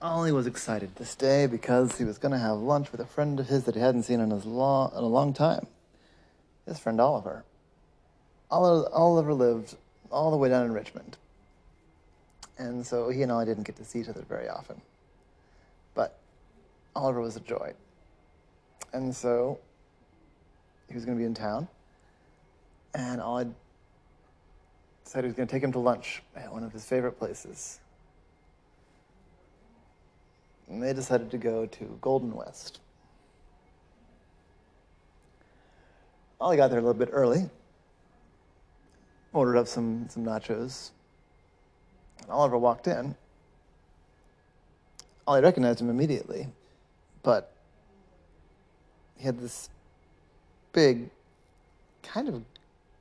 Ollie was excited this day because he was going to have lunch with a friend of his that he hadn't seen in a long time. His friend Oliver. Oliver lived all the way down in Richmond. And so he and Ollie didn't get to see each other very often. But Oliver was a joy. And so he was going to be in town. And Ollie said he was going to take him to lunch at one of his favorite places. And they decided to go to Golden West. Ollie got there a little bit early, ordered up some nachos, and Oliver walked in. Ollie recognized him immediately, but he had this big, kind of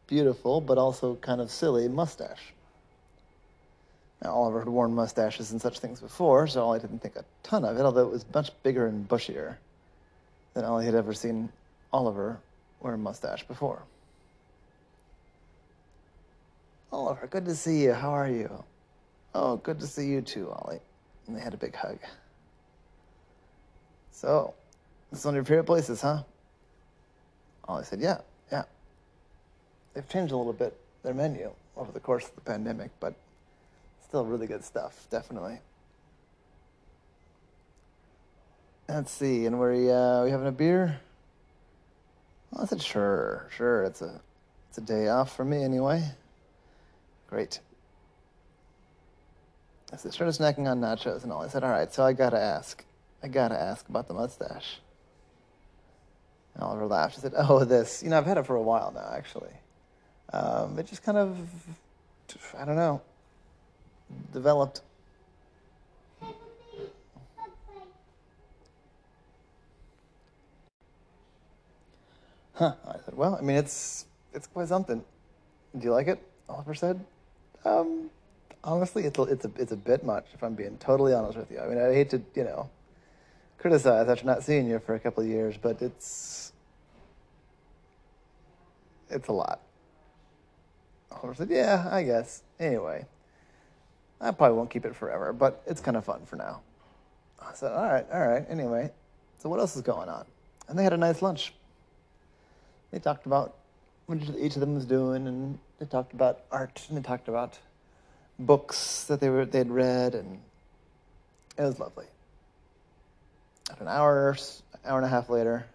beautiful, but also kind of silly mustache. Now, Oliver had worn mustaches and such things before, so Ollie didn't think a ton of it, although it was much bigger and bushier than Ollie had ever seen Oliver wear a mustache before. Oliver, good to see you. How are you? Oh, good to see you too, Ollie. And they had a big hug. So, this is one of your favorite places, huh? Ollie said, yeah. They've changed a little bit their menu over the course of the pandemic, but still really good stuff, definitely. Let's see, and we having a beer? Well, I said, sure, it's a day off for me anyway. Great. I said, started snacking on nachos and all. I said, all right, so I gotta ask about the mustache. And Oliver laughed. He said, oh, this. I've had it for a while now, actually. It just kind of, I don't know, developed. Huh. I said, well, it's quite something. Do you like it? Oliver said, honestly, it's a bit much, if I'm being totally honest with you. I hate to, criticize after not seeing you for a couple of years, but it's a lot. Oliver said, yeah, I guess. Anyway, I probably won't keep it forever, but it's kind of fun for now. I said, all right, anyway. So what else is going on? And they had a nice lunch. They talked about what each of them was doing, and they talked about art, and they talked about books that they'd read, and it was lovely. About an hour and a half later,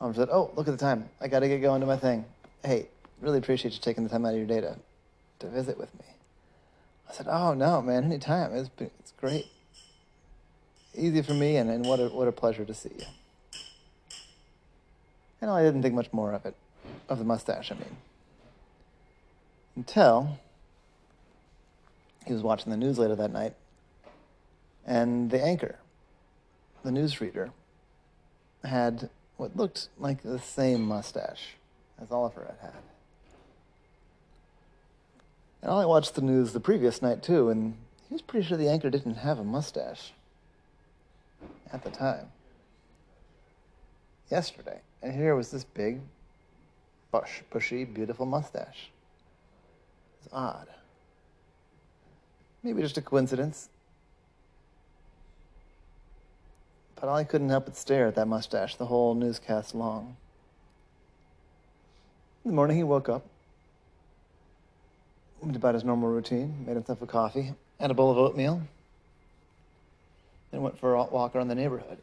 I said, oh, look at the time. I got to get going to my thing. Hey, really appreciate you taking the time out of your day to visit with me. I said, oh, no, man, any time. It's great. Easy for me, and what a pleasure to see you. And I didn't think much more of it, of the mustache, until he was watching the news later that night, and the anchor, the newsreader, had what looked like the same mustache as Oliver had. And Ollie watched the news the previous night, too, and he was pretty sure the anchor didn't have a mustache at the time. Yesterday. And here was this big, bushy, beautiful mustache. It's odd. Maybe just a coincidence. But Ollie couldn't help but stare at that mustache the whole newscast long. In the morning he woke up, went about his normal routine, made himself a coffee and a bowl of oatmeal, then went for a walk around the neighborhood.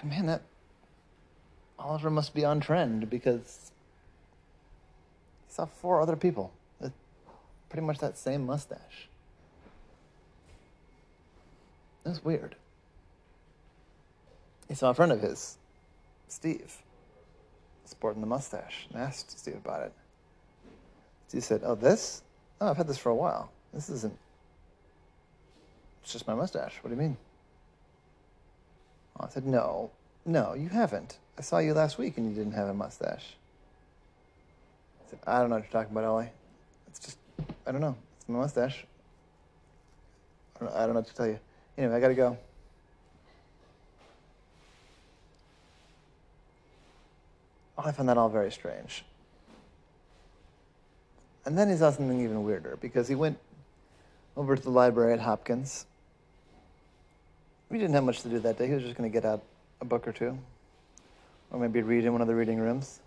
And man, that Oliver must be on trend, because he saw 4 other people with pretty much that same mustache. That's weird. He saw a friend of his, Steve, sporting the mustache, and asked Steve about it. Steve said, oh, this? Oh, I've had this for a while. This isn't. It's just my mustache. What do you mean? I said, no, you haven't. I saw you last week and you didn't have a mustache. I said, I don't know what you're talking about, Ollie. It's just, I don't know. It's my mustache. I don't know what to tell you. Anyway, I gotta go. I found that all very strange. And then he saw something even weirder, because he went over to the library at Hopkins We didn't have much to do that day. He was just going to get out a book or two, or maybe read in one of the reading rooms.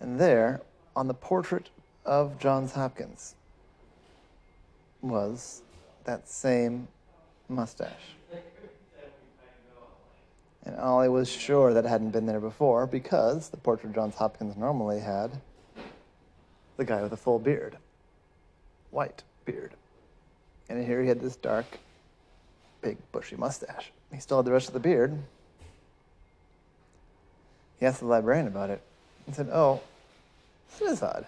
And there, on the portrait of Johns Hopkins, was that same mustache. And Ollie was sure that it hadn't been there before, because the portrait Johns Hopkins normally had the guy with a full beard, white beard. And here he had this dark, big, bushy mustache. He still had the rest of the beard. He asked the librarian about it and said, "Oh, this is odd.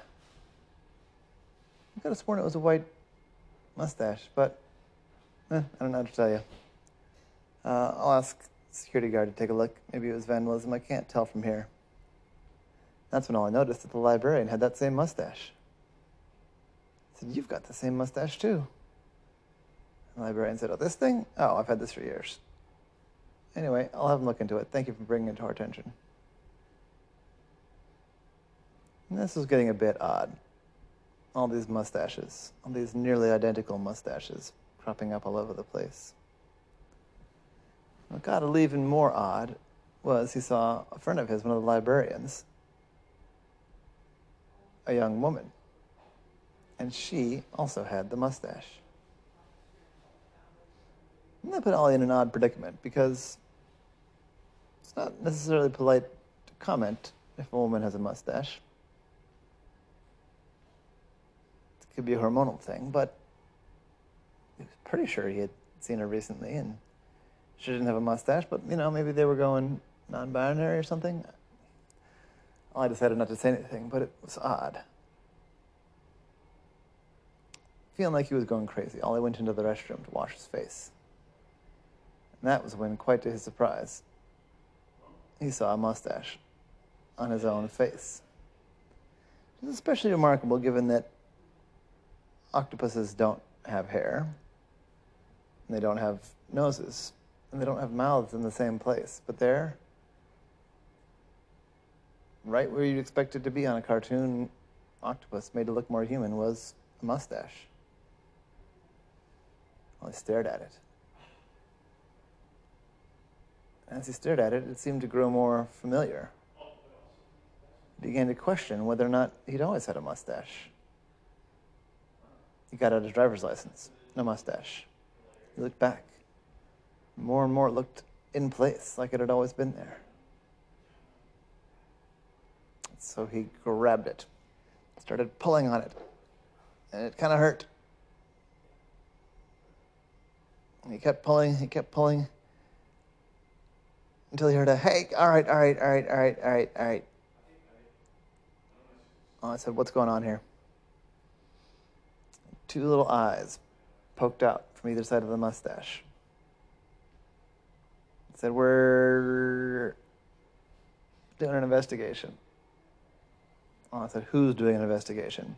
I could have sworn it was a white mustache, but I don't know how to tell you. I'll ask the security guard to take a look. Maybe it was vandalism. I can't tell from here." That's when all I noticed that the librarian had that same mustache. I said, "You've got the same mustache too." And the librarian said, "Oh, this thing? Oh, I've had this for years. Anyway, I'll have him look into it. Thank you for bringing it to our attention." And this was getting a bit odd. All these mustaches, all these nearly identical mustaches cropping up all over the place. What got even more odd was he saw a friend of his, one of the librarians, a young woman, and she also had the mustache. And that put Ollie in an odd predicament, because it's not necessarily polite to comment if a woman has a mustache. It could be a hormonal thing, but he was pretty sure he had seen her recently, and she didn't have a mustache, but, you know, maybe they were going non-binary or something. I decided not to say anything, but it was odd. Feeling like he was going crazy, Ollie went into the restroom to wash his face. And that was when, quite to his surprise, he saw a mustache on his own face. It was especially remarkable given that octopuses don't have hair, and they don't have noses, and they don't have mouths in the same place, but they're right where you'd expect it to be on a cartoon octopus made to look more human was a mustache. Well, he stared at it. As he stared at it, it seemed to grow more familiar. He began to question whether or not he'd always had a mustache. He got out his driver's license, no mustache. He looked back. More and more it looked in place, like it had always been there. So he grabbed it, started pulling on it, and it kind of hurt. And he kept pulling, until he heard a, "Hey, all right. I said, "What's going on here?" Two little eyes poked out from either side of the mustache. He said, "We're doing an investigation." I said, "Who's doing an investigation?"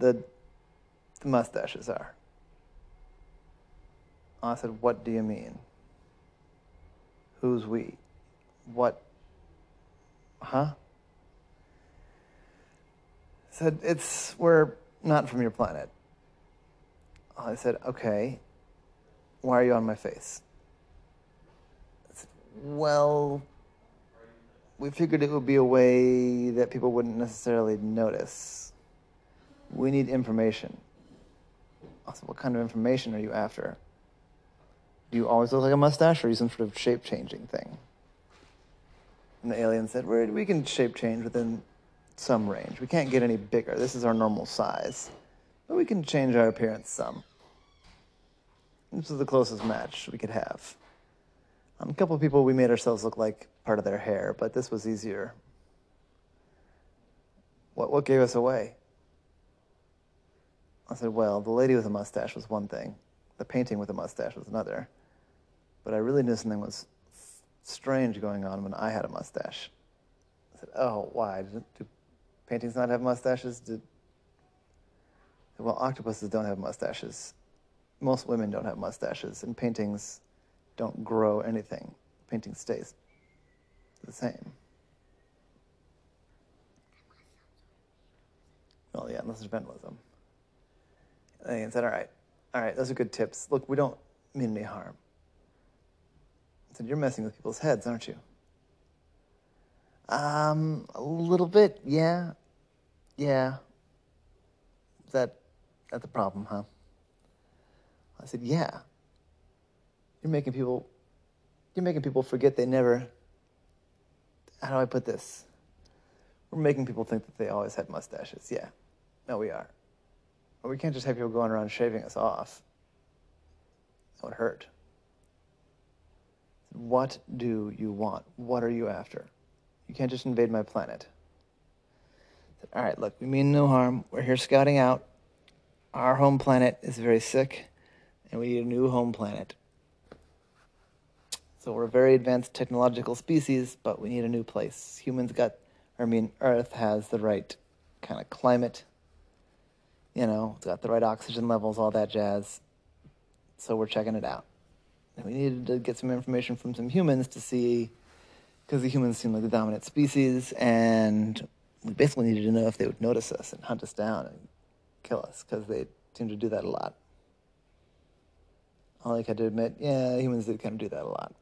The mustaches are. I said, "What do you mean? Who's we? What? Huh?" I said, "We're not from your planet." I said, "Okay, why are you on my face?" I said, "Well, we figured it would be a way that people wouldn't necessarily notice. We need information." I said, "What kind of information are you after? Do you always look like a mustache, or are you some sort of shape-changing thing?" And the alien said, "We can shape-change within some range. We can't get any bigger. This is our normal size. But we can change our appearance some." This was the closest match we could have. A couple of people, we made ourselves look like part of their hair, but this was easier. What gave us away? I said, "Well, the lady with a mustache was one thing. The painting with a mustache was another. But I really knew something was strange going on when I had a mustache." I said, "Oh, why? Do paintings not have mustaches?" Well, octopuses don't have mustaches. Most women don't have mustaches, and paintings don't grow anything. Painting stays the same. Well, yeah, unless it's vandalism. And he said, all right, those are good tips. Look, we don't community harm. I said, you're messing with people's heads, aren't you? A little bit, yeah. Yeah. That's a problem, huh? I said, yeah. You're making people forget they never, how do I put this? We're making people think that they always had mustaches, yeah. No, we are. But we can't just have people going around shaving us off. That would hurt. What do you want? What are you after? You can't just invade my planet. All right, look, we mean no harm. We're here scouting out. Our home planet is very sick, and we need a new home planet. So we're a very advanced technological species, but we need a new place. Earth has the right kind of climate. You know, it's got the right oxygen levels, all that jazz. So we're checking it out. And we needed to get some information from some humans to see, because the humans seem like the dominant species, and we basically needed to know if they would notice us and hunt us down and kill us, because they seem to do that a lot. Ollie had to admit, yeah, humans did kind of do that a lot.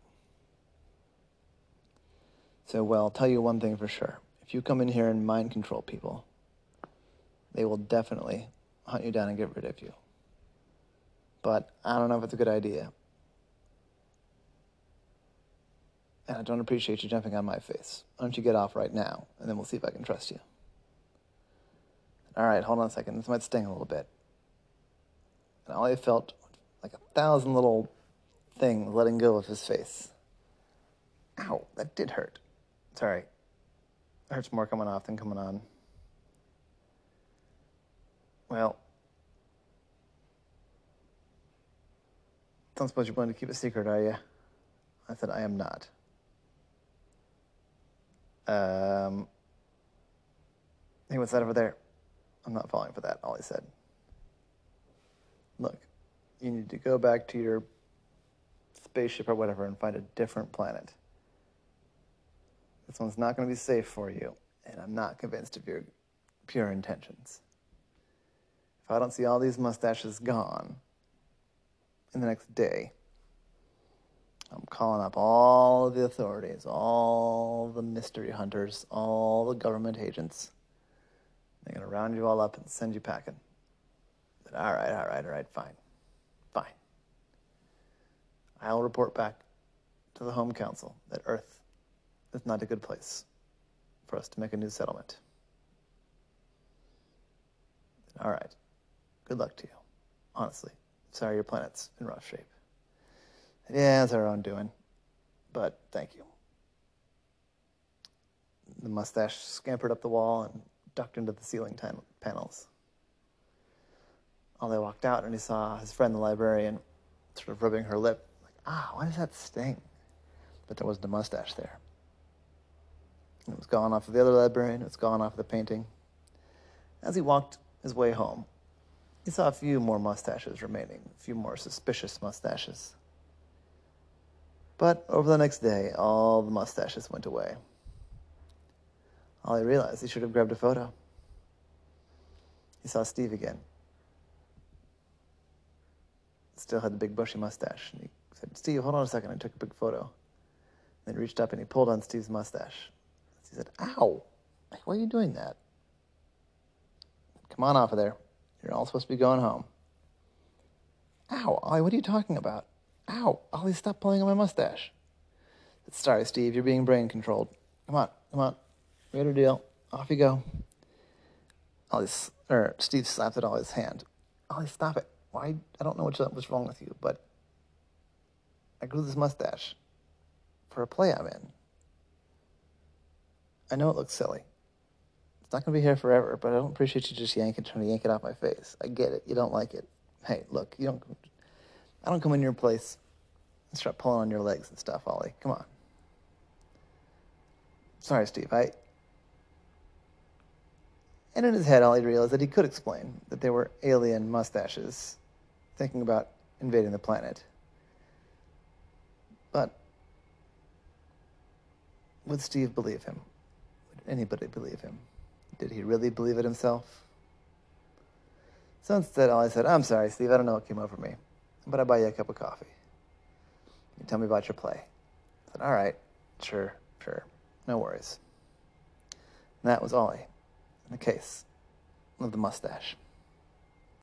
So, well, I'll tell you one thing for sure. If you come in here and mind control people, they will definitely hunt you down and get rid of you. But I don't know if it's a good idea. And I don't appreciate you jumping on my face. Why don't you get off right now, and then we'll see if I can trust you. All right, hold on a second. This might sting a little bit. And Ollie felt like 1,000 little things letting go of his face. Ow, that did hurt. Sorry. It hurts more coming off than coming on. Well, don't suppose you're willing to keep a secret, are you? I said, I am not. Hey, what's that over there? I'm not falling for that, Ollie said. Look, you need to go back to your spaceship or whatever and find a different planet. This one's not going to be safe for you, and I'm not convinced of your pure intentions. If I don't see all these mustaches gone in the next day, I'm calling up all the authorities, all the mystery hunters, all the government agents. They're going to round you all up and send you packing. I said, all right, fine. I'll report back to the Home Council that Earth is not a good place for us to make a new settlement. Said, all right, good luck to you. Honestly, sorry your planet's in rough shape. Said, yeah, it's our own doing, but thank you. The mustache scampered up the wall and ducked into the ceiling panels. Ollie walked out and he saw his friend, the librarian, sort of rubbing her lip. Like, why does that sting? But there wasn't a mustache there. And it was gone off of the other librarian. It was gone off of the painting. As he walked his way home, he saw a few more mustaches remaining, a few more suspicious mustaches. But over the next day, all the mustaches went away. Ollie realized he should have grabbed a photo. He saw Steve again. Still had the big bushy mustache. And he said, Steve, hold on a second. I took a big photo. Then he reached up and he pulled on Steve's mustache. He said, ow, why are you doing that? Come on off of there. You're all supposed to be going home. Ow, Ollie, what are you talking about? Ow, Ollie, stop pulling on my mustache. I said, sorry, Steve, you're being brain controlled. Come on. We had a deal. Off you go. Steve slapped at Ollie's hand. Ollie, stop it. Why? I don't know what's wrong with you, but I grew this mustache for a play I'm in. I know it looks silly. It's not going to be here forever, but I don't appreciate you just trying to yank it off my face. I get it. You don't like it. Hey, look, I don't come in your place and start pulling on your legs and stuff, Ollie. Come on. Sorry, Steve, And in his head, Ollie realized that he could explain that they were alien mustaches thinking about invading the planet. But would Steve believe him? Would anybody believe him? Did he really believe it himself? So instead, Ollie said, I'm sorry, Steve, I don't know what came over me, but I'll buy you a cup of coffee. Tell me about your play. I said, all right, sure, no worries. And that was Ollie in the case of the mustache.